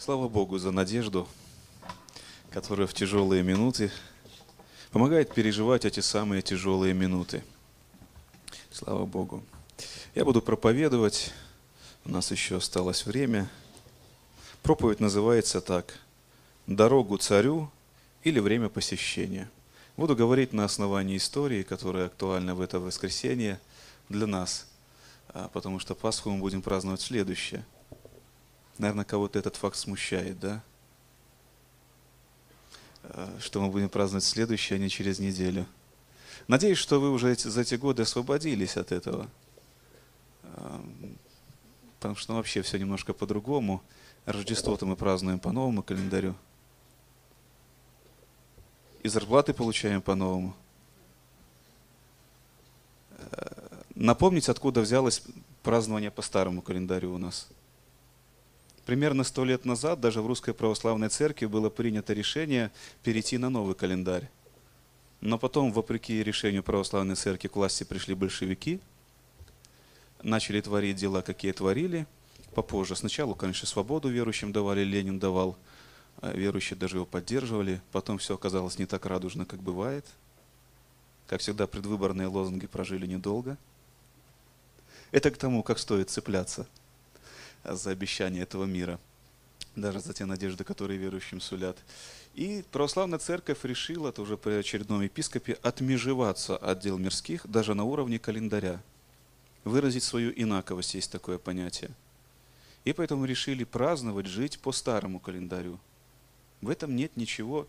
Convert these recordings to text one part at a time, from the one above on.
Слава Богу за надежду, которая в тяжелые минуты помогает переживать эти самые тяжелые минуты. Слава Богу. Я буду проповедовать, у нас еще осталось время. Проповедь называется так: «Дорогу царю» или «Время посещения». Буду говорить на основании истории, которая актуальна в это воскресенье для нас, потому что Пасху мы будем праздновать следующее. Наверное, кого-то этот факт смущает, да? Что мы будем праздновать следующее, а не через неделю. Надеюсь, что вы уже за эти годы освободились от этого. Потому что вообще все немножко по-другому. Рождество-то мы празднуем по новому календарю. И зарплаты получаем по-новому. Напомнить, откуда взялось празднование по старому календарю у нас. Примерно 100 лет назад даже в Русской Православной Церкви было принято решение перейти на новый календарь. Но потом, вопреки решению Православной Церкви, к власти пришли большевики, начали творить дела, какие творили, попозже. Сначала, конечно, свободу верующим давали, Ленин давал, верующие даже его поддерживали. Потом все оказалось не так радужно, как бывает. Как всегда, предвыборные лозунги прожили недолго. Это к тому, как стоит цепляться за обещания этого мира, даже за те надежды, которые верующим сулят. И Православная Церковь решила, это уже при очередном епископе, отмежеваться от дел мирских даже на уровне календаря, выразить свою инаковость, есть такое понятие. И поэтому решили праздновать, жить по старому календарю. В этом нет ничего,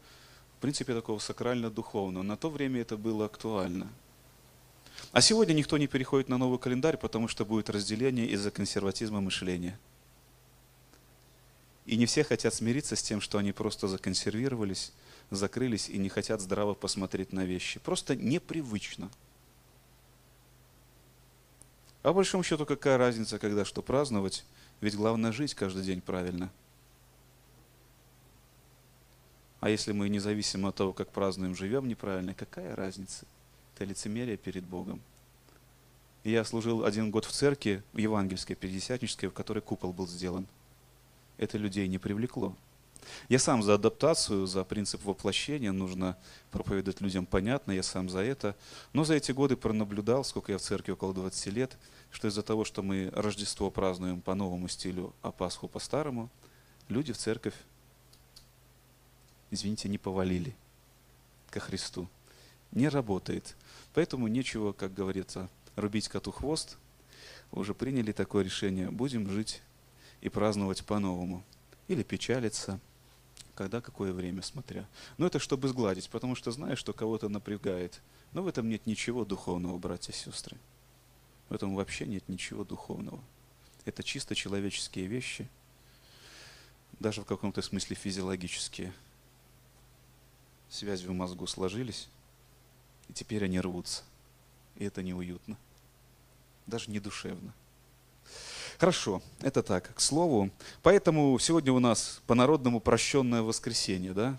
в принципе, такого сакрально-духовного. На то время это было актуально. А сегодня никто не переходит на новый календарь, потому что будет разделение из-за консерватизма мышления. И не все хотят смириться с тем, что они просто законсервировались, закрылись и не хотят здраво посмотреть на вещи. Просто непривычно. А по большому счету, какая разница, когда что праздновать? Ведь главное жить каждый день правильно. А если мы независимо от того, как празднуем, живем неправильно, какая разница? Это лицемерие перед Богом. Я служил 1 год в церкви, евангельской, пятидесятнической, в которой купол был сделан. Это людей не привлекло. Я сам за адаптацию, за принцип воплощения, нужно проповедовать людям понятно, я сам за это. Но за эти годы пронаблюдал, сколько я в церкви, около 20 лет, что из-за того, что мы Рождество празднуем по новому стилю, а Пасху по-старому, люди в церковь, извините, не повалили ко Христу. Не работает. Поэтому нечего, как говорится, рубить коту хвост. Уже приняли такое решение. Будем жить и праздновать по-новому. Или печалиться, когда, какое время, смотря. Но это чтобы сгладить, потому что знаешь, что кого-то напрягает. Но в этом нет ничего духовного, братья и сестры. В этом вообще нет ничего духовного. Это чисто человеческие вещи, даже в каком-то смысле физиологические. Связи в мозгу сложились. И теперь они рвутся. И это неуютно. Даже не душевно. Хорошо, это так, к слову. Поэтому сегодня у нас по-народному прощенное воскресенье, да?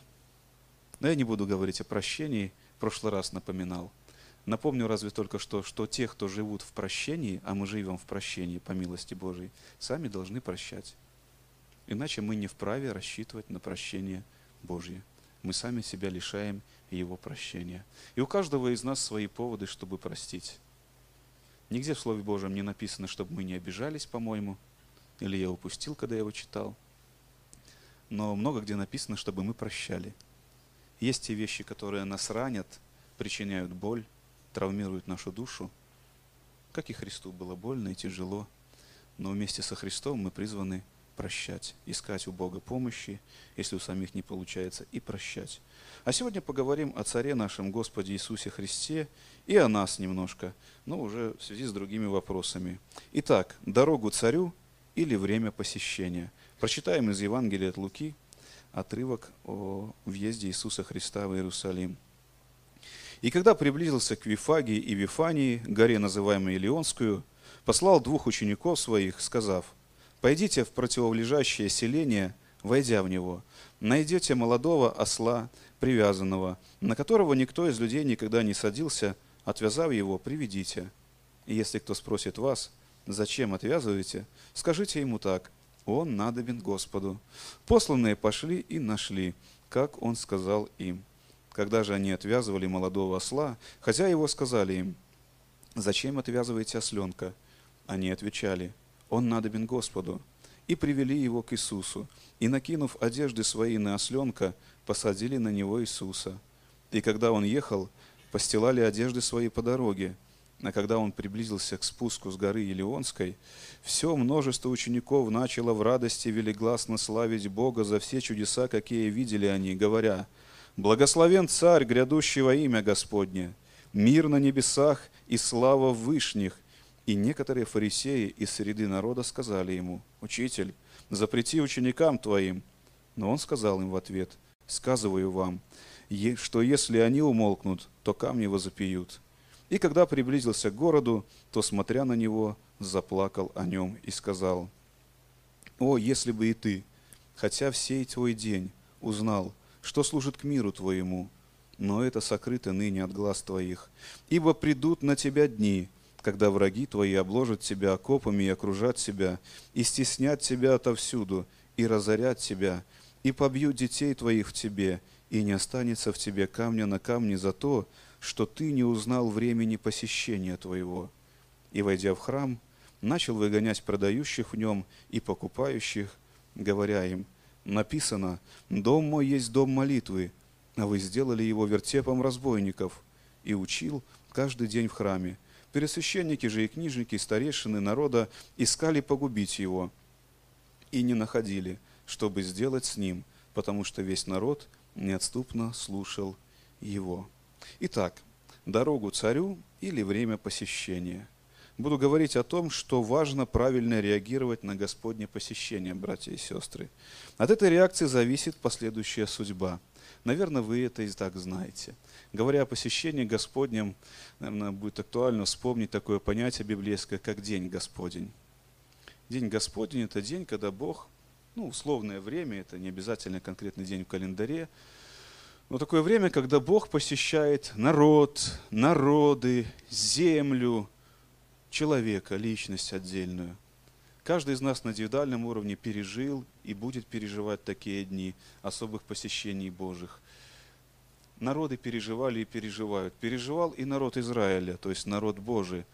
Но я не буду говорить о прощении, в прошлый раз напоминал. Напомню разве только что те, кто живут в прощении, а мы живем в прощении по милости Божией, сами должны прощать. Иначе мы не вправе рассчитывать на прощение Божье. Мы сами себя лишаем Его прощения. И у каждого из нас свои поводы, чтобы простить. Нигде в Слове Божьем не написано, чтобы мы не обижались, по-моему, или я упустил, когда я его читал. Но много где написано, чтобы мы прощали. Есть те вещи, которые нас ранят, причиняют боль, травмируют нашу душу. Как и Христу было больно и тяжело, но вместе со Христом мы призваны прощать, искать у Бога помощи, если у самих не получается, и прощать. А сегодня поговорим о Царе нашем Господе Иисусе Христе и о нас немножко, но уже в связи с другими вопросами. Итак, дорогу царю или время посещения. Прочитаем из Евангелия от Луки отрывок о въезде Иисуса Христа в Иерусалим. «И когда приблизился к Вифагии и Вифании, горе, называемой Илионскую, послал 2 учеников своих, сказав: «Пойдите в противолежащее селение, войдя в него, найдете молодого осла, привязанного, на которого никто из людей никогда не садился, отвязав его, приведите. И если кто спросит вас, зачем отвязываете, скажите ему так: он надобен Господу. Посланные пошли и нашли, как он сказал им. Когда же они отвязывали молодого осла, хозяева его сказали им: «Зачем отвязываете осленка?» Они отвечали: «Он надобен Господу». И привели его к Иисусу, и, накинув одежды свои на осленка, посадили на него Иисуса. И когда он ехал, постилали одежды свои по дороге. А когда он приблизился к спуску с горы Елеонской, все множество учеников начало в радости велигласно славить Бога за все чудеса, какие видели они, говоря: «Благословен Царь, грядущего имя Господне! Мир на небесах и слава в вышних!» И некоторые фарисеи из среды народа сказали ему: «Учитель, запрети ученикам твоим». Но он сказал им в ответ: «Сказываю вам, что если они умолкнут, то камни возопьют». И когда приблизился к городу, то, смотря на него, заплакал о нем и сказал: «О, если бы и ты, хотя в сей твой день, узнал, что служит к миру твоему, но это сокрыто ныне от глаз твоих. Ибо придут на тебя дни, когда враги твои обложат тебя окопами и окружат тебя, и стеснят тебя отовсюду, и разорят тебя, и побьют детей твоих в тебе, и не останется в тебе камня на камне за то, что ты не узнал времени посещения твоего». И, войдя в храм, начал выгонять продающих в нем и покупающих, говоря им: «Написано: дом мой есть дом молитвы, а вы сделали его вертепом разбойников». И учил каждый день в храме. Первосвященники же и книжники, и старейшины народа искали погубить его и не находили, чтобы сделать с ним, потому что весь народ неотступно слушал его. Итак, дорогу царю или время посещения. Буду говорить о том, что важно правильно реагировать на Господне посещение, братья и сестры. От этой реакции зависит последующая судьба. Наверное, вы это и так знаете. Говоря о посещении Господнем, наверное, будет актуально вспомнить такое понятие библейское, как День Господень. День Господень – это день, когда Бог, условное время, это не обязательно конкретный день в календаре, но такое время, когда Бог посещает народ, народы, землю, человека, личность отдельную. Каждый из нас на индивидуальном уровне пережил и будет переживать такие дни особых посещений Божьих. Народы переживали и переживают. Переживал и народ Израиля, то есть народ Божий.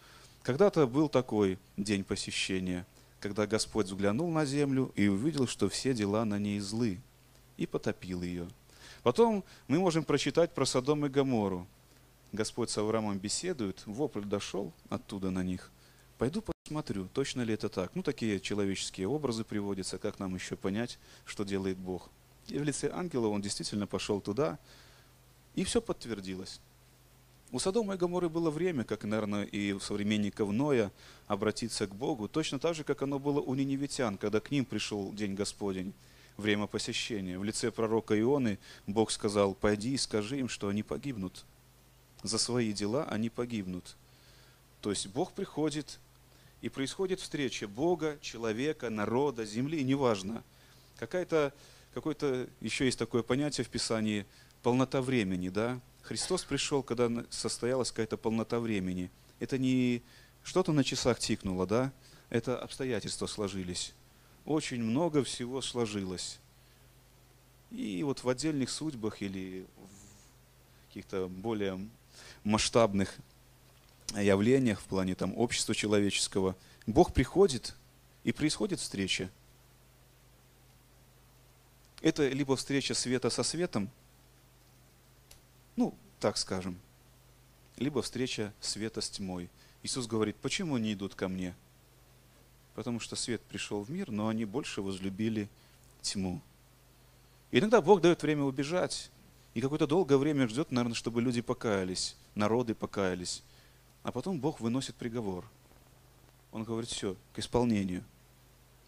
Когда-то был такой день посещения, когда Господь взглянул на землю и увидел, что все дела на ней злы, и потопил ее. Потом мы можем прочитать про Содом и Гоморру. Господь с Авраамом беседует, вопль дошел оттуда на них. «Пойду посмотрю, точно ли это так». Такие человеческие образы приводятся, как нам еще понять, что делает Бог. И в лице ангела он действительно пошел туда, и все подтвердилось. У Содома и Гоморры было время, как, наверное, и у современников Ноя, обратиться к Богу, точно так же, как оно было у ниневитян, когда к ним пришел День Господень, время посещения. В лице пророка Ионы Бог сказал: «Пойди и скажи им, что они погибнут. За свои дела они погибнут». То есть Бог приходит, и происходит встреча Бога, человека, народа, земли, неважно. Какое-то еще есть такое понятие в Писании — полнота времени, да? Христос пришел, когда состоялась какая-то полнота времени. Это не что-то на часах тикнуло, да? Это обстоятельства сложились. Очень много всего сложилось. И вот в отдельных судьбах или в каких-то более масштабных явлениях в плане общества человеческого Бог приходит, и происходит встреча. Это либо встреча света со светом, так скажем, либо встреча света с тьмой. Иисус говорит: «Почему они идут ко мне? Потому что свет пришел в мир, но они больше возлюбили тьму». И иногда Бог дает время убежать, и какое-то долгое время ждет, наверное, чтобы люди покаялись, народы покаялись. А потом Бог выносит приговор. Он говорит: все, к исполнению.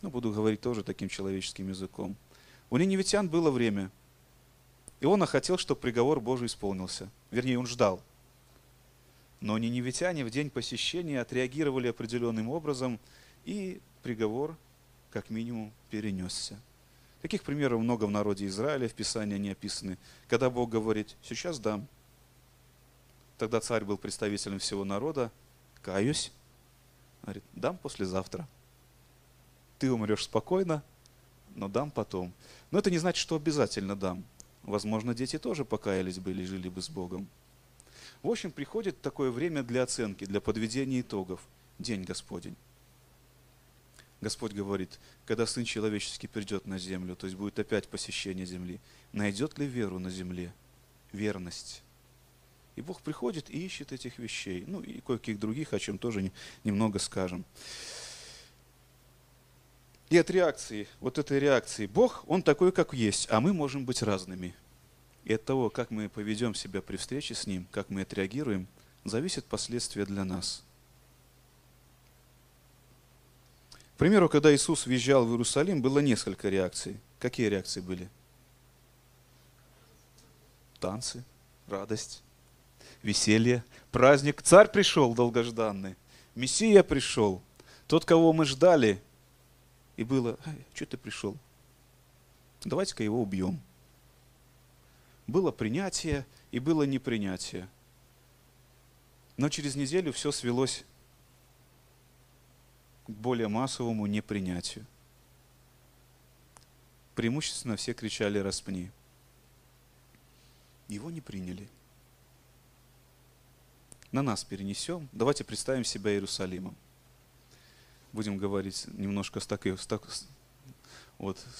Буду говорить тоже таким человеческим языком. У ниневитян было время. Иона хотел, чтобы приговор Божий исполнился. Вернее, он ждал. Но ниневитяне в день посещения отреагировали определенным образом, и приговор, как минимум, перенесся. Таких примеров много в народе Израиля, в Писании они описаны. Когда Бог говорит: сейчас дам. Тогда царь был представителем всего народа. Каюсь. Говорит: дам послезавтра. ты умрешь спокойно, но дам потом. Но это не значит, что обязательно дам. Возможно, дети тоже покаялись бы или жили бы с Богом. В общем, приходит такое время для оценки, для подведения итогов. День Господень. Господь говорит, когда Сын Человеческий придет на землю, то есть будет опять посещение земли, найдет ли веру на земле? Верность. И Бог приходит и ищет этих вещей. Ну и кое-каких других, о чем тоже немного скажем. И от реакции, вот этой реакции, Бог, Он такой, как есть, а мы можем быть разными. И от того, как мы поведем себя при встрече с Ним, как мы отреагируем, зависит последствия для нас. К примеру, когда Иисус въезжал в Иерусалим, было несколько реакций. Какие реакции были? Танцы, радость, веселье, праздник. Царь пришел долгожданный, Мессия пришел, тот, кого мы ждали. И было, что ты пришел? Давайте-ка его убьем. Было принятие и было непринятие. Но через неделю все свелось к более массовому непринятию. Преимущественно все кричали «распни». Его не приняли. На нас перенесем. Давайте представим себя Иерусалимом. Будем говорить немножко с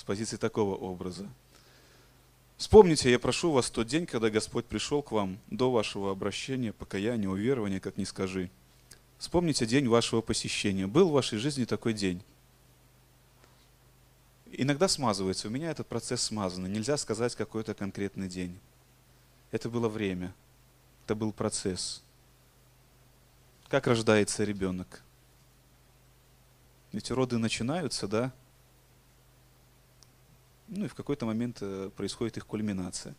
позиции такого образа. Вспомните, я прошу вас, тот день, когда Господь пришел к вам, до вашего обращения, покаяния, уверования, как ни скажи. Вспомните день вашего посещения. Был в вашей жизни такой день? Иногда смазывается. У меня этот процесс смазан. Нельзя сказать какой-то конкретный день. Это было время. Это был процесс. Как рождается ребенок? Ведь роды начинаются, да? Ну и в какой-то момент происходит их кульминация.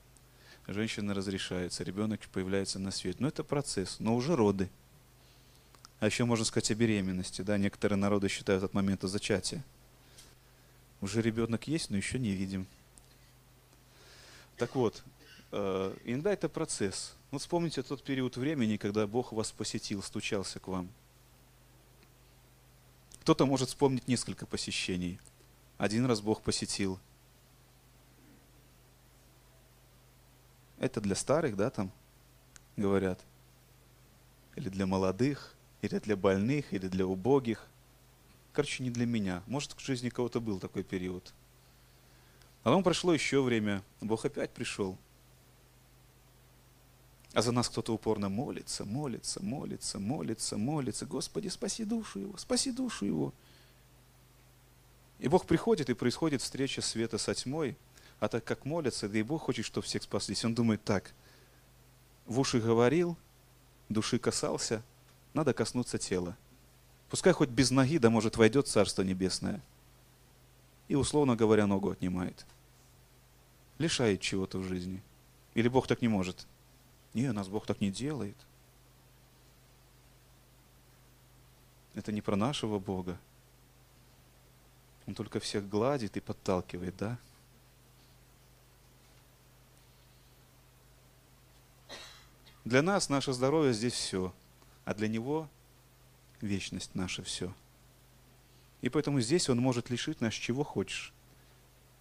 Женщина разрешается, ребенок появляется на свет. Но это процесс, но уже роды. А еще можно сказать о беременности, да? Некоторые народы считают от момента зачатия. Уже ребенок есть, но еще не видим. Так вот, иногда это процесс. Вот вспомните тот период времени, когда Бог вас посетил, стучался к вам. Кто-то может вспомнить несколько посещений. Один раз Бог посетил. Это для старых, да, там говорят? Или для молодых, или для больных, или для убогих. Короче, не для меня. Может, в жизни кого-то был такой период. А потом прошло еще время. Бог опять пришел. А за нас кто-то упорно молится, молится, молится, молится, молится. Господи, спаси душу его. И Бог приходит, и происходит встреча света со тьмой. А так как молятся, да и Бог хочет, чтобы всех спаслись. Он думает так, в уши говорил, души касался, надо коснуться тела. Пускай хоть без ноги, да может войдет Царство Небесное. И, условно говоря, ногу отнимает. Лишает чего-то в жизни. Или Бог так не может? Не, нас Бог так не делает. Это не про нашего Бога. Он только всех гладит и подталкивает, да? Для нас наше здоровье здесь все, а для Него вечность наша все. И поэтому здесь Он может лишить нас чего хочешь.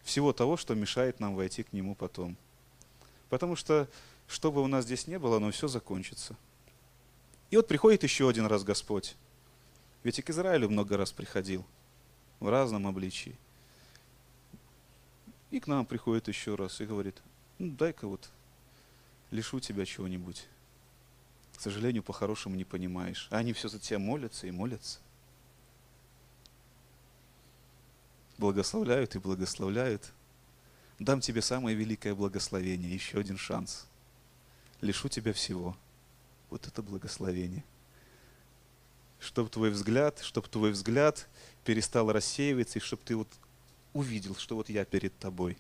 Всего того, что мешает нам войти к Нему потом. Потому что что бы у нас здесь не было, оно все закончится. И вот приходит еще один раз Господь. Ведь и к Израилю много раз приходил. В разном обличии. И к нам приходит еще раз и говорит, ну дай-ка вот лишу тебя чего-нибудь. К сожалению, по-хорошему не понимаешь. А они все за тебя молятся и молятся. Благословляют и благословляют. Дам тебе самое великое благословение. Еще один шанс. Лишу тебя всего. Вот это благословение. Чтоб твой взгляд перестал рассеиваться, и чтоб ты вот увидел, что вот я перед тобой.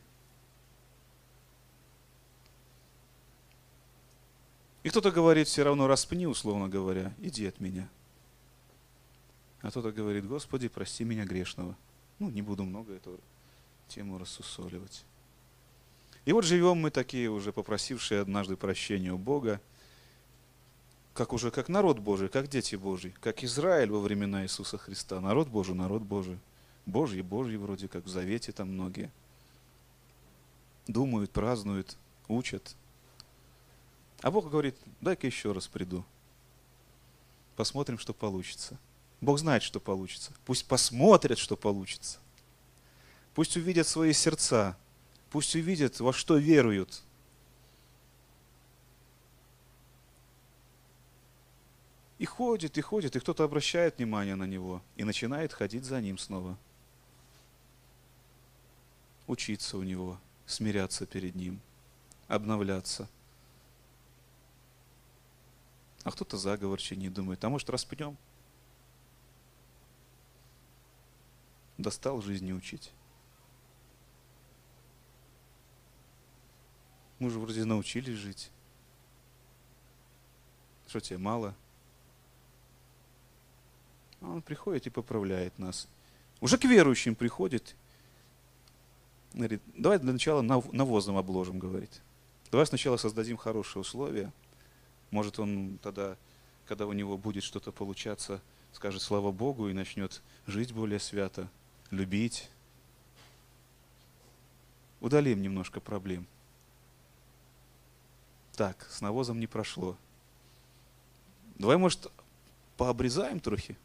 И кто-то говорит, все равно распни, условно говоря, иди от меня. А кто-то говорит, Господи, прости меня грешного. Ну, не буду много эту тему рассусоливать. И вот живем мы такие уже, попросившие однажды прощения у Бога, как народ Божий, как дети Божьи, как Израиль во времена Иисуса Христа. Народ Божий, Божьи вроде как, в Завете там многие. Думают, празднуют, учат. А Бог говорит, дай-ка еще раз приду. Посмотрим, что получится. Бог знает, что получится. Пусть посмотрят, что получится. Пусть увидят свои сердца. Пусть увидят, во что веруют. И ходит, и кто-то обращает внимание на него и начинает ходить за ним снова. Учиться у него, смиряться перед ним, обновляться. А кто-то заговорчинее думает, а может распнем? Достал жизни учить. Мы же вроде научились жить. Что тебе мало? Он приходит и поправляет нас. Уже к верующим приходит. Говорит, давай для начала навозом обложим, говорит. Давай сначала создадим хорошие условия. Может, он тогда, когда у него будет что-то получаться, скажет слава Богу и начнет жить более свято, любить. Удалим немножко проблем. Так, с навозом не прошло. Давай, может, пообрезаем трохи?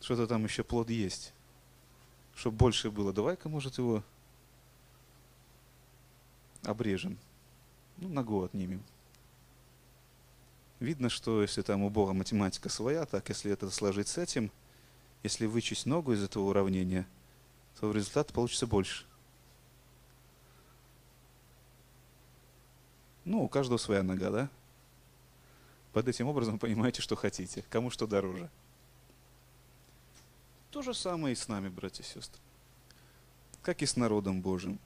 Что-то там еще плод есть, чтобы больше было. Давай-ка, может, его обрежем, ногу отнимем. Видно, что если там у Бога математика своя, так если это сложить с этим, если вычесть ногу из этого уравнения, то результат получится больше. У каждого своя нога, да? Под этим образом понимаете, что хотите, кому что дороже. То же самое и с нами, братья и сестры, как и с народом Божьим.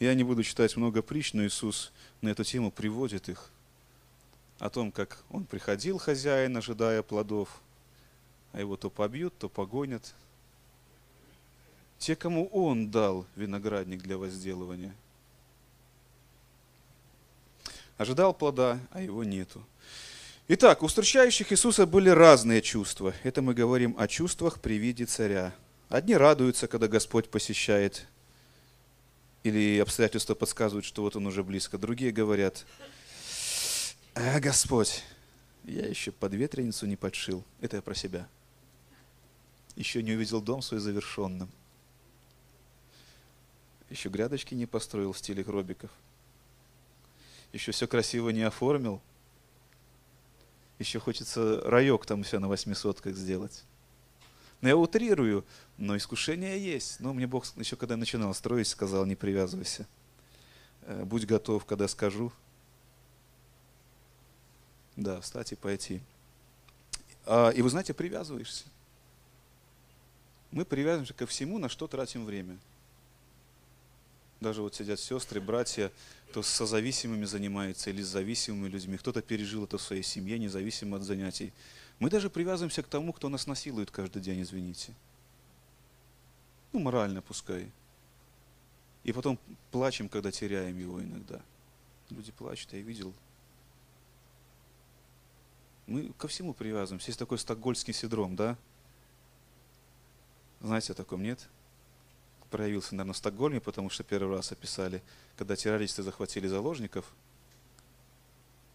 Я не буду читать много притч, но Иисус на эту тему приводит их. О том, как он приходил, хозяин, ожидая плодов, а его то побьют, то погонят. Те, кому он дал виноградник для возделывания. Ожидал плода, а его нету. Итак, у встречающих Иисуса были разные чувства. Это мы говорим о чувствах при виде царя. Одни радуются, когда Господь посещает, или обстоятельства подсказывают, что вот он уже близко. Другие говорят, а, Господь, я еще подветреницу не подшил. Это я про себя. Еще не увидел дом свой завершенным. Еще грядочки не построил в стиле гробиков. Еще все красиво не оформил. Еще хочется райок там все на 800-ках сделать. Но я утрирую, но искушение есть. Но мне Бог еще когда я начинал строить, сказал, не привязывайся. Будь готов, когда скажу. Да, встать и пойти. И вы знаете, привязываешься. Мы привязываемся ко всему, на что тратим время. Даже вот сидят сестры, братья, кто с созависимыми занимается или с зависимыми людьми, кто-то пережил это в своей семье, независимо от занятий. Мы даже привязываемся к тому, кто нас насилует каждый день, извините. Морально пускай. И потом плачем, когда теряем его иногда. Люди плачут, я видел. Мы ко всему привязываемся. Есть такой стокгольмский синдром, да? Знаете о таком, нет? Проявился, наверное, в Стокгольме, потому что первый раз описали, когда террористы захватили заложников,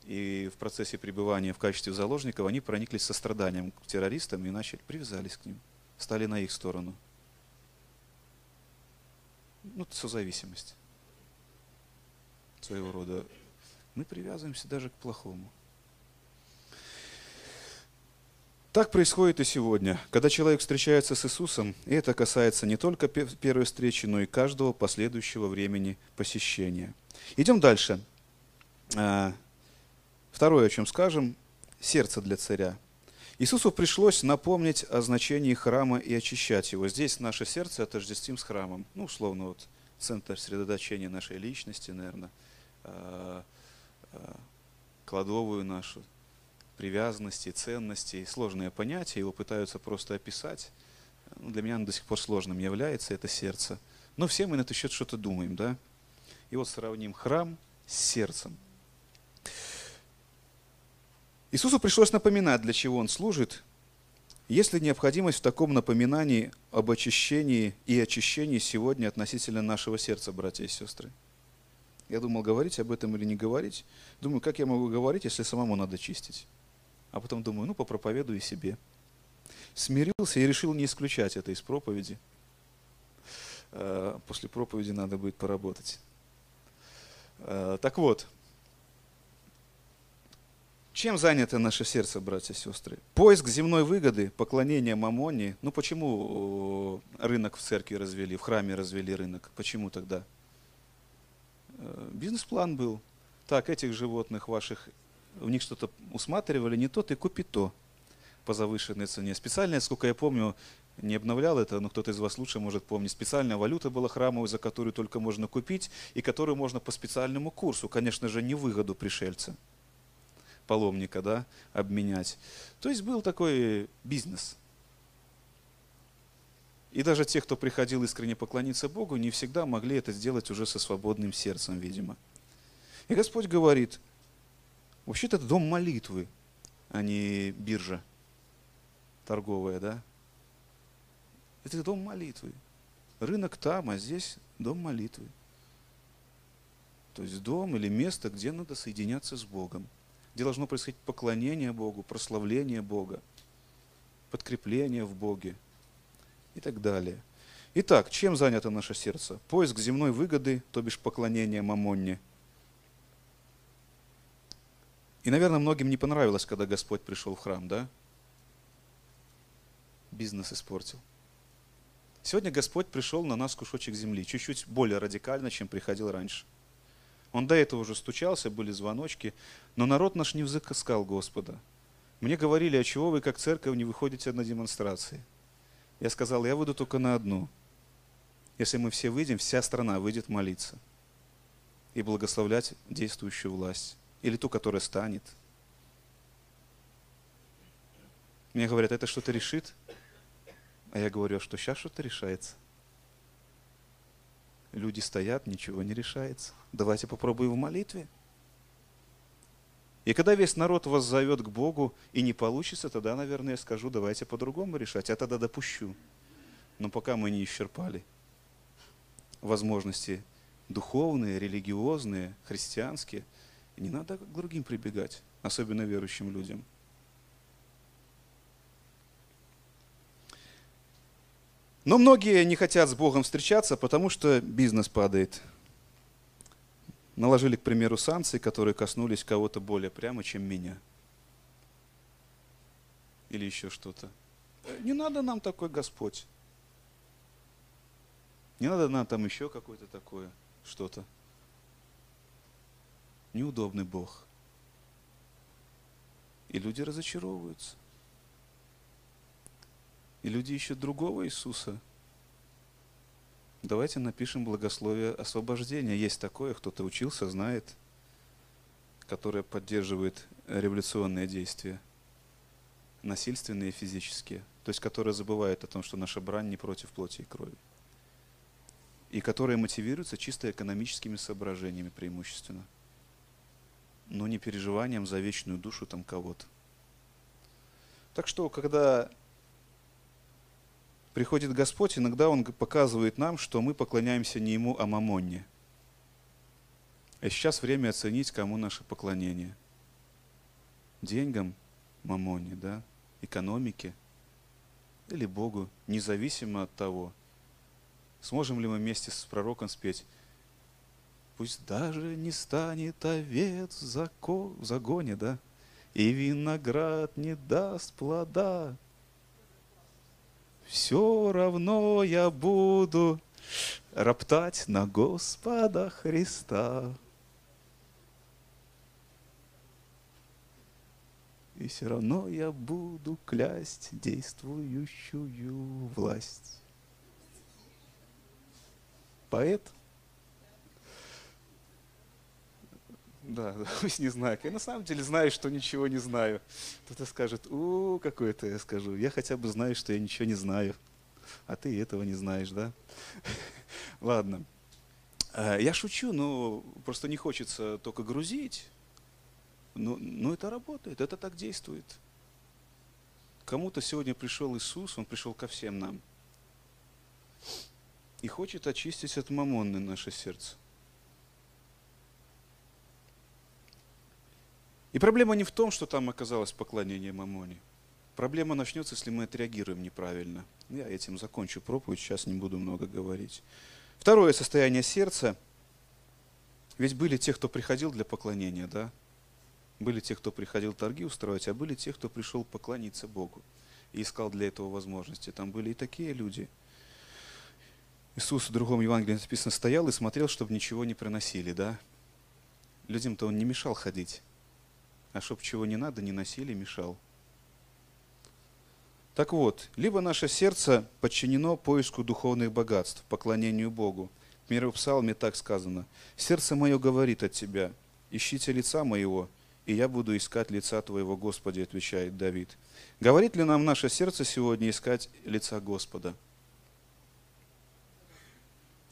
и в процессе пребывания в качестве заложников они прониклись состраданием к террористам и начали, привязались к ним, стали на их сторону. Это созависимость своего рода. Мы привязываемся даже к плохому. Так происходит и сегодня, когда человек встречается с Иисусом, и это касается не только первой встречи, но и каждого последующего времени посещения. Идем дальше. Второе, о чем скажем, сердце для царя. Иисусу пришлось напомнить о значении храма и очищать его. Здесь наше сердце отождествим с храмом. Условно, вот центр сосредоточения нашей личности, наверное, кладовую нашу. Привязанности, ценностей, сложное понятие, его пытаются просто описать. Для меня оно до сих пор сложным является, это сердце. Но все мы на этот счет что-то думаем, да? И вот сравним храм с сердцем. Иисусу пришлось напоминать, для чего Он служит. Есть ли необходимость в таком напоминании об очищении и очищении сегодня относительно нашего сердца, братья и сестры? Я думал, говорить об этом или не говорить. Думаю, как я могу говорить, если самому надо чистить? А потом думаю, ну, попроповедую и себе. Смирился и решил не исключать это из проповеди. После проповеди надо будет поработать. Так вот. Чем занято наше сердце, братья и сестры? Поиск земной выгоды, поклонение мамоне. Ну почему рынок в церкви развели, в храме развели рынок? Почему тогда? Бизнес-план был. Так, этих животных ваших, у них что-то усматривали, не то, ты купи то по завышенной цене. Специально, сколько я помню, не обновлял это, но кто-то из вас лучше может помнить. Специальная валюта была храмовая, за которую только можно купить, и которую можно по специальному курсу, конечно же, не выгоду пришельца, паломника, да, обменять. То есть был такой бизнес. И даже те, кто приходил искренне поклониться Богу, не всегда могли это сделать уже со свободным сердцем, видимо. И Господь говорит, вообще-то это дом молитвы, а не биржа торговая, да? Это дом молитвы. Рынок там, а здесь дом молитвы. То есть дом или место, где надо соединяться с Богом, где должно происходить поклонение Богу, прославление Бога, подкрепление в Боге и так далее. Итак, чем занято наше сердце? Поиск земной выгоды, то бишь поклонение мамонне. И, наверное, многим не понравилось, когда Господь пришел в храм, да? Бизнес испортил. Сегодня Господь пришел на нас кусочек земли, чуть-чуть более радикально, чем приходил раньше. Он до этого уже стучался, были звоночки, но народ наш не взыскал Господа. Мне говорили, а чего вы, как церковь, не выходите на демонстрации? Я сказал, я выйду только на одну. Если мы все выйдем, вся страна выйдет молиться и благословлять действующую власть, или ту, которая станет. Мне говорят, это что-то решит? А я говорю, а что, сейчас что-то решается? Люди стоят, ничего не решается. Давайте попробуем в молитве. И когда весь народ вас зовет к Богу и не получится, тогда, наверное, я скажу, давайте по-другому решать. Я тогда допущу. Но пока мы не исчерпали возможности духовные, религиозные, христианские, не надо к другим прибегать, особенно верующим людям. Но многие не хотят с Богом встречаться, потому что бизнес падает. Наложили, к примеру, санкции, которые коснулись кого-то более прямо, чем меня. Или еще что-то. Не надо нам такой Господь. Не надо нам там еще какое-то такое что-то. Неудобный Бог. И люди разочаровываются. И люди ищут другого Иисуса. Давайте напишем благословие освобождения. Есть такое, кто-то учился, знает, которое поддерживает революционные действия, насильственные и физические, то есть которое забывает о том, что наша брань не против плоти и крови, и которое мотивируется чисто экономическими соображениями преимущественно, но не переживанием за вечную душу там кого-то. Так что, когда приходит Господь, иногда Он показывает нам, что мы поклоняемся не Ему, а мамонне. А сейчас время оценить, кому наше поклонение. Деньгам, мамонне, да, экономике или Богу, независимо от того, сможем ли мы вместе с пророком спеть «Пусть даже не станет овец в загоне, да, и виноград не даст плода». Все равно я буду роптать на Господа Христа. И все равно я буду клясть действующую власть. Поэт? Да, пусть не знаю. Я на самом деле знаю, что ничего не знаю. Кто-то скажет, какое-то я скажу. Я хотя бы знаю, что я ничего не знаю. А ты этого не знаешь, да? Ладно. Я шучу, но просто не хочется только грузить Но это работает, это так действует. Кому-то сегодня пришел Иисус, Он пришел ко всем нам. И хочет очистить от мамонны наше сердце. И проблема не в том, что там оказалось поклонение мамоне. Проблема начнется, если мы отреагируем неправильно. Я этим закончу проповедь, сейчас не буду много говорить. Второе состояние сердца. Ведь были те, кто приходил для поклонения, да? Были те, кто приходил торги устроить, а были те, кто пришел поклониться Богу и искал для этого возможности. Там были и такие люди. Иисус в другом Евангелии написано, стоял и смотрел, чтобы ничего не приносили, да? Людям-то Он не мешал ходить, а чтоб чего не надо, не носили, мешал. Так вот, либо наше сердце подчинено поиску духовных богатств, поклонению Богу. В псалме так сказано, «Сердце мое говорит от Тебя, ищите лица моего». «И я буду искать лица Твоего, Господи», — отвечает Давид. Говорит ли нам наше сердце сегодня искать лица Господа?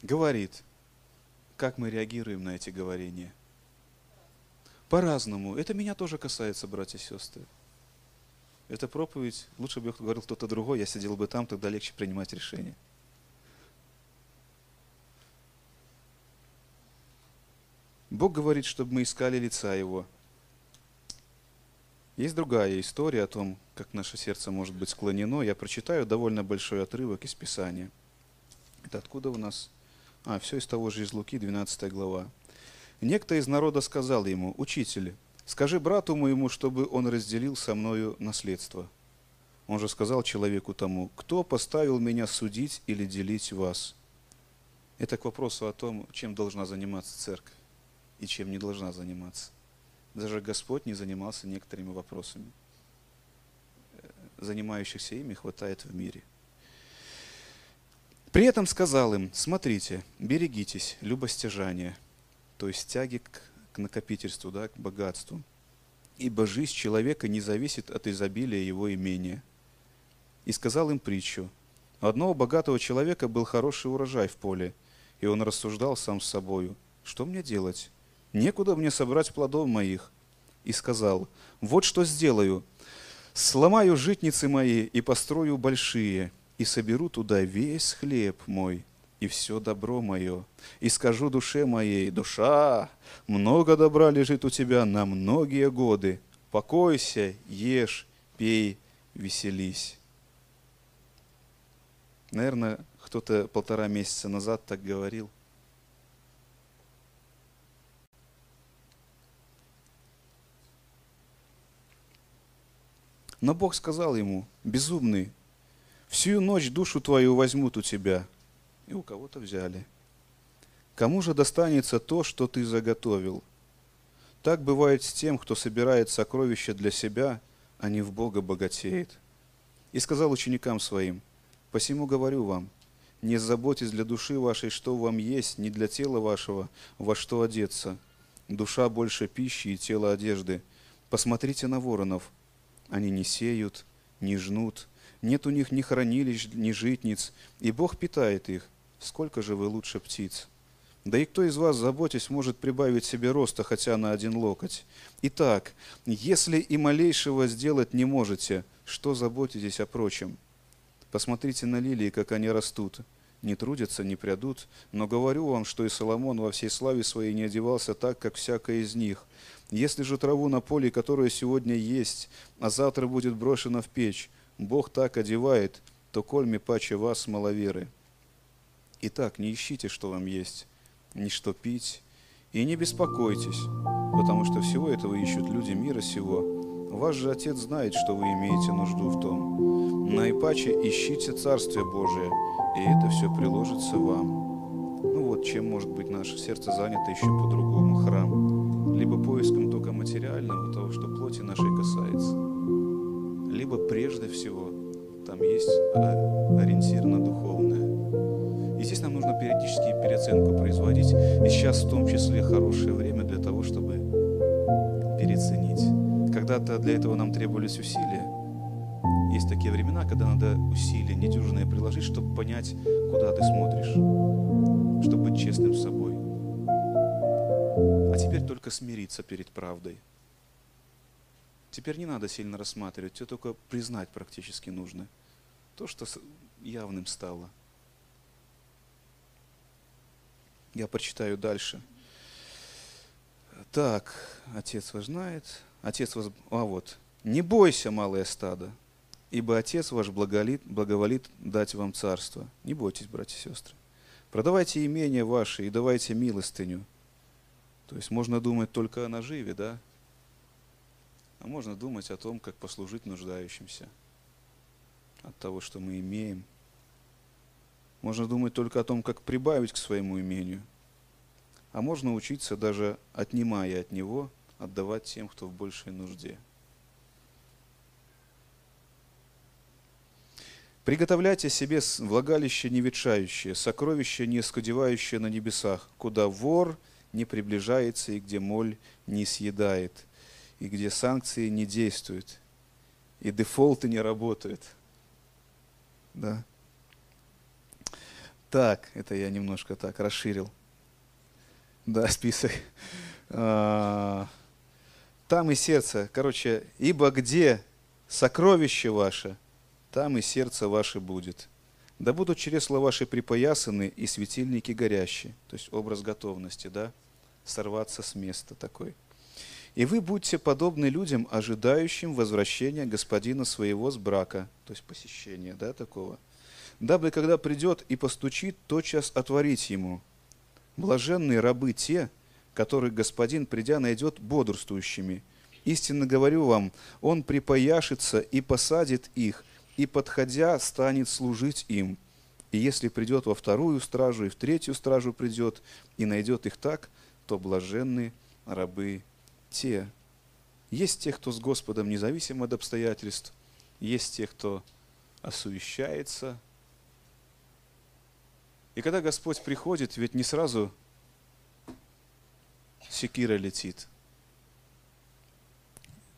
Говорит. Как мы реагируем на эти говорения? По-разному. Это меня тоже касается, братья и сестры. Эта проповедь, лучше бы говорил кто-то другой, я сидел бы там, тогда легче принимать решение. Бог говорит, чтобы мы искали лица Его. Есть другая история о том, как наше сердце может быть склонено. Я прочитаю довольно большой отрывок из Писания. Это откуда у нас? Все из того же из Луки, 12 глава. «Некто из народа сказал ему, учитель, скажи брату моему, чтобы он разделил со мною наследство. Он же сказал человеку тому, кто поставил меня судить или делить вас?» Это к вопросу о том, чем должна заниматься церковь и чем не должна заниматься. Даже Господь не занимался некоторыми вопросами. Занимающихся ими хватает в мире. При этом сказал им, смотрите, берегитесь любостяжания, то есть тяги к накопительству, да, к богатству. Ибо жизнь человека не зависит от изобилия его имения. И сказал им притчу. У одного богатого человека был хороший урожай в поле, и он рассуждал сам с собою, что мне делать? Некуда мне собрать плодов моих. И сказал, вот что сделаю. Сломаю житницы мои и построю большие, и соберу туда весь хлеб мой и все добро мое. И скажу душе моей, душа, много добра лежит у тебя на многие годы. Покойся, ешь, пей, веселись. Наверное, кто-то 1,5 месяца назад так говорил. Но Бог сказал ему, безумный, всю ночь душу твою возьмут у тебя, и у кого-то взяли. Кому же достанется то, что ты заготовил? Так бывает с тем, кто собирает сокровища для себя, а не в Бога богатеет. И сказал ученикам своим, посему говорю вам, не заботьтесь для души вашей, что вам есть, не для тела вашего, во что одеться. Душа больше пищи и тело одежды. Посмотрите на воронов. Они не сеют, не жнут, нет у них ни хранилищ, ни житниц, и Бог питает их. Сколько же вы лучше птиц? Да и кто из вас, заботясь, может прибавить себе роста хотя на 1 локоть? Итак, если и малейшего сделать не можете, что заботитесь о прочем? Посмотрите на лилии, как они растут. Не трудятся, не прядут, но говорю вам, что и Соломон во всей славе своей не одевался так, как всякая из них. Если же траву на поле, которая сегодня есть, а завтра будет брошена в печь, Бог так одевает, то кольми паче вас, маловеры. Итак, не ищите, что вам есть, ни что пить, и не беспокойтесь, потому что всего этого ищут люди мира сего. Ваш же Отец знает, что вы имеете нужду в том. Наипаче ищите Царствие Божие, и это все приложится вам. Вот чем может быть наше сердце занято еще по-другому храм. Либо поиском только материального, того, что плоти нашей касается, либо прежде всего там есть ориентир на духовное. И здесь нам нужно периодически переоценку производить. И сейчас в том числе хорошее время для того, чтобы переоценить. Когда-то для этого нам требовались усилия. Есть такие времена, когда надо усилия недюжинные приложить, чтобы понять, куда ты смотришь, чтобы быть честным с собой. А теперь только смириться перед правдой. Теперь не надо сильно рассматривать, все только признать практически нужно. То, что явным стало. Я прочитаю дальше. Так, Отец ваш знает. Отец вас... А вот. «Не бойся, малое стадо, ибо Отец ваш благоволит дать вам царство». Не бойтесь, братья и сестры. «Продавайте имения ваши и давайте милостыню». То есть можно думать только о наживе, да? А можно думать о том, как послужить нуждающимся. От того, что мы имеем. Можно думать только о том, как прибавить к своему имению. А можно учиться, даже отнимая от него, отдавать тем, кто в большей нужде. «Приготовляйте себе влагалище неветшающее, сокровище неоскудевающее на небесах, куда вор не приближается и где моль не съедает, и где санкции не действуют, и дефолты не работают». Да. Так, это я немножко так расширил. Да, список. Там и сердце. Короче, ибо где сокровище ваше, там и сердце ваше будет. Да будут чресла ваши припоясаны и светильники горящие. То есть образ готовности, да? Сорваться с места такой. И вы будьте подобны людям, ожидающим возвращения господина своего с брака. То есть посещения, да, такого. Дабы, когда придет и постучит, тотчас отворить ему. Блаженные рабы те, которых господин, придя, найдет бодрствующими. Истинно говорю вам, он припояшется и посадит их, и, подходя, станет служить им. И если придет во вторую стражу, и в третью стражу придет, и найдет их так, то блаженны рабы те. Есть те, кто с Господом независим от обстоятельств, есть те, кто осовещается. И когда Господь приходит, ведь не сразу секира летит.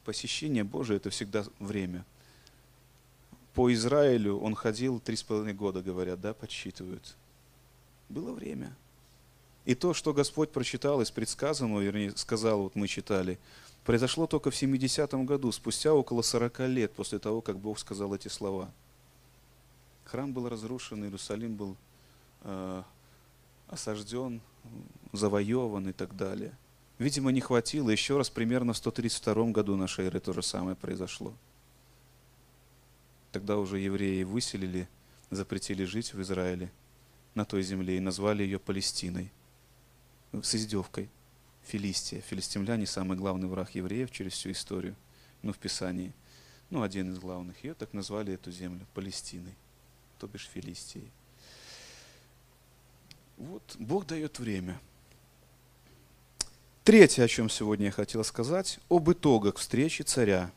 Посещение Божие – это всегда время. По Израилю он ходил 3,5 года, говорят, да, подсчитывают. Было время. И то, что Господь прочитал из предсказанного, вернее, сказал, вот мы читали, произошло только в 70-м году, спустя около 40 лет после того, как Бог сказал эти слова. Храм был разрушен, Иерусалим был осажден, завоеван и так далее. Видимо, не хватило. Еще раз, примерно в 132 году нашей эры то же самое произошло. Тогда уже евреи выселили, запретили жить в Израиле на той земле и назвали ее Палестиной. С издевкой. Филистия. Филистимляне – самый главный враг евреев через всю историю, ну, в Писании. Ну, один из главных. Ее так назвали, эту землю, Палестиной, то бишь Филистией. Вот Бог дает время. Третье, о чем сегодня я хотел сказать, об итогах встречи царя.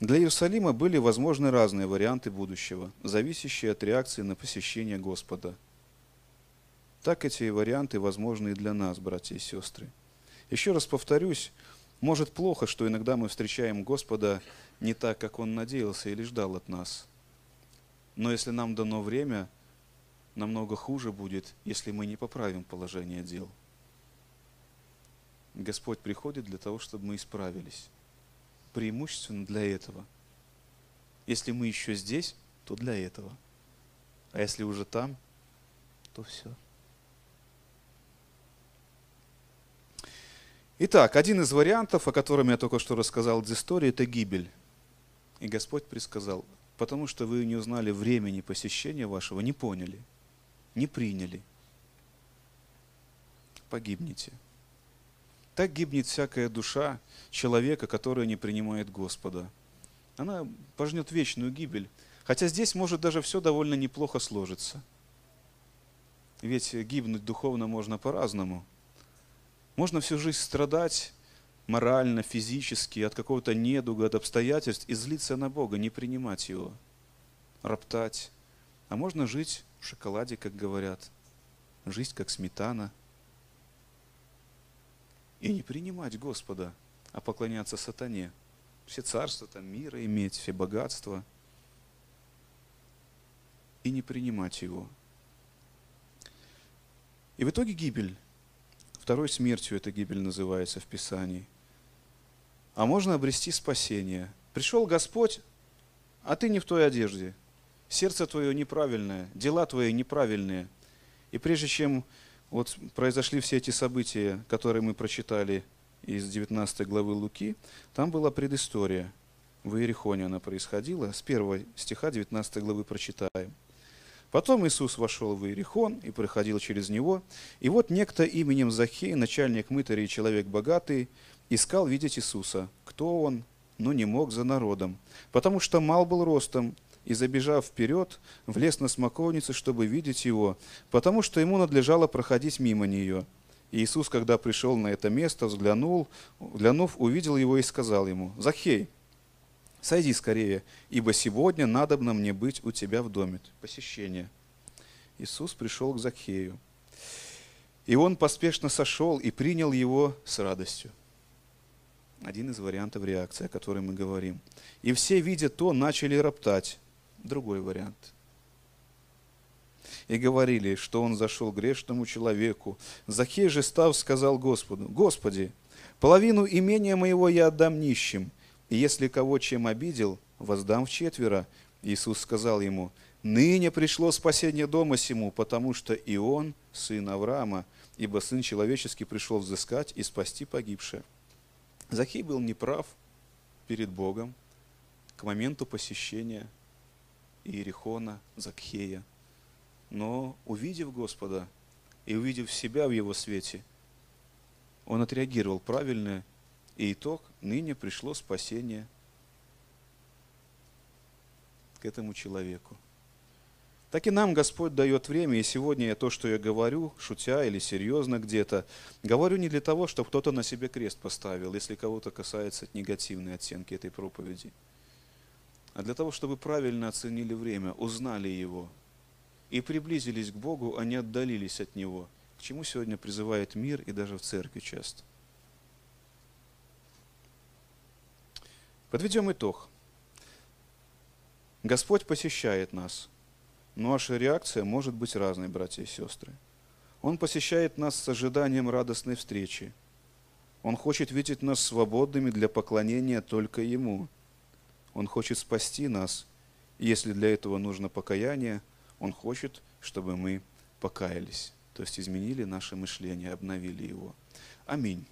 Для Иерусалима были возможны разные варианты будущего, зависящие от реакции на посещение Господа. Так эти варианты возможны и для нас, братья и сестры. Еще раз повторюсь, может плохо, что иногда мы встречаем Господа не так, как Он надеялся или ждал от нас. Но если нам дано время, намного хуже будет, если мы не поправим положение дел. Господь приходит для того, чтобы мы исправились. Преимущественно для этого. Если мы еще здесь, то для этого. А если уже там, то все. Итак, один из вариантов, о котором я только что рассказал из истории, это гибель. И Господь предсказал, потому что вы не узнали времени посещения вашего, не поняли. Не приняли. Погибнете. Так гибнет всякая душа человека, который не принимает Господа. Она пожнет вечную гибель. Хотя здесь может даже все довольно неплохо сложиться. Ведь гибнуть духовно можно по-разному. Можно всю жизнь страдать морально, физически, от какого-то недуга, от обстоятельств, и злиться на Бога, не принимать Его, роптать. А можно жить в шоколаде, как говорят, жизнь как сметана, и не принимать Господа, а поклоняться сатане, все царства там мира иметь, все богатства, и не принимать Его. И в итоге гибель, второй смертью эта гибель называется в Писании. а можно обрести спасение. Пришел Господь, а ты не в той одежде. Сердце твое неправильное, дела твои неправильные. И прежде чем вот произошли все эти события, которые мы прочитали из 19 главы Луки, там была предыстория. В Иерихоне она происходила. С 1 стиха 19 главы прочитаем. Потом Иисус вошел в Иерихон и проходил через него. И вот некто именем Захей, начальник мытарей, человек богатый, искал видеть Иисуса. Кто он? Но не мог за народом, потому что мал был ростом, и, забежав вперед, влез на смоковницу, чтобы видеть его, потому что ему надлежало проходить мимо нее. И Иисус, когда пришел на это место, взглянув, увидел его и сказал ему: «Захей, сойди скорее, ибо сегодня надобно мне быть у тебя в доме». Посещение. Иисус пришел к Захею. И он поспешно сошел и принял его с радостью. Один из вариантов реакции, о которой мы говорим. «И все, видя то, начали роптать». Другой вариант. «И говорили, что он зашел к грешному человеку. Захей же, став, сказал Господу: „Господи, половину имения моего я отдам нищим, и если кого чем обидел, воздам вчетверо“. Иисус сказал ему: „Ныне пришло спасение дома сему, потому что и он сын Авраама, ибо Сын Человеческий пришел взыскать и спасти погибшее“». Захей был неправ перед Богом к моменту посещения Иерихона, Захея. Но, увидев Господа и увидев себя в Его свете, он отреагировал правильно, и итог – ныне пришло спасение к этому человеку. Так и нам Господь дает время, и сегодня я то, что я говорю, шутя или серьезно где-то, говорю не для того, чтобы кто-то на себе крест поставил, если кого-то касается негативной оценки этой проповеди, а для того, чтобы правильно оценили время, узнали его и приблизились к Богу, а не отдалились от Него, к чему сегодня призывает мир и даже в церкви часто. Подведем итог. Господь посещает нас. Но наша реакция может быть разной, братья и сестры. Он посещает нас с ожиданием радостной встречи. Он хочет видеть нас свободными для поклонения только Ему. Он хочет спасти нас. И если для этого нужно покаяние, Он хочет, чтобы мы покаялись. То есть изменили наше мышление, обновили его. Аминь.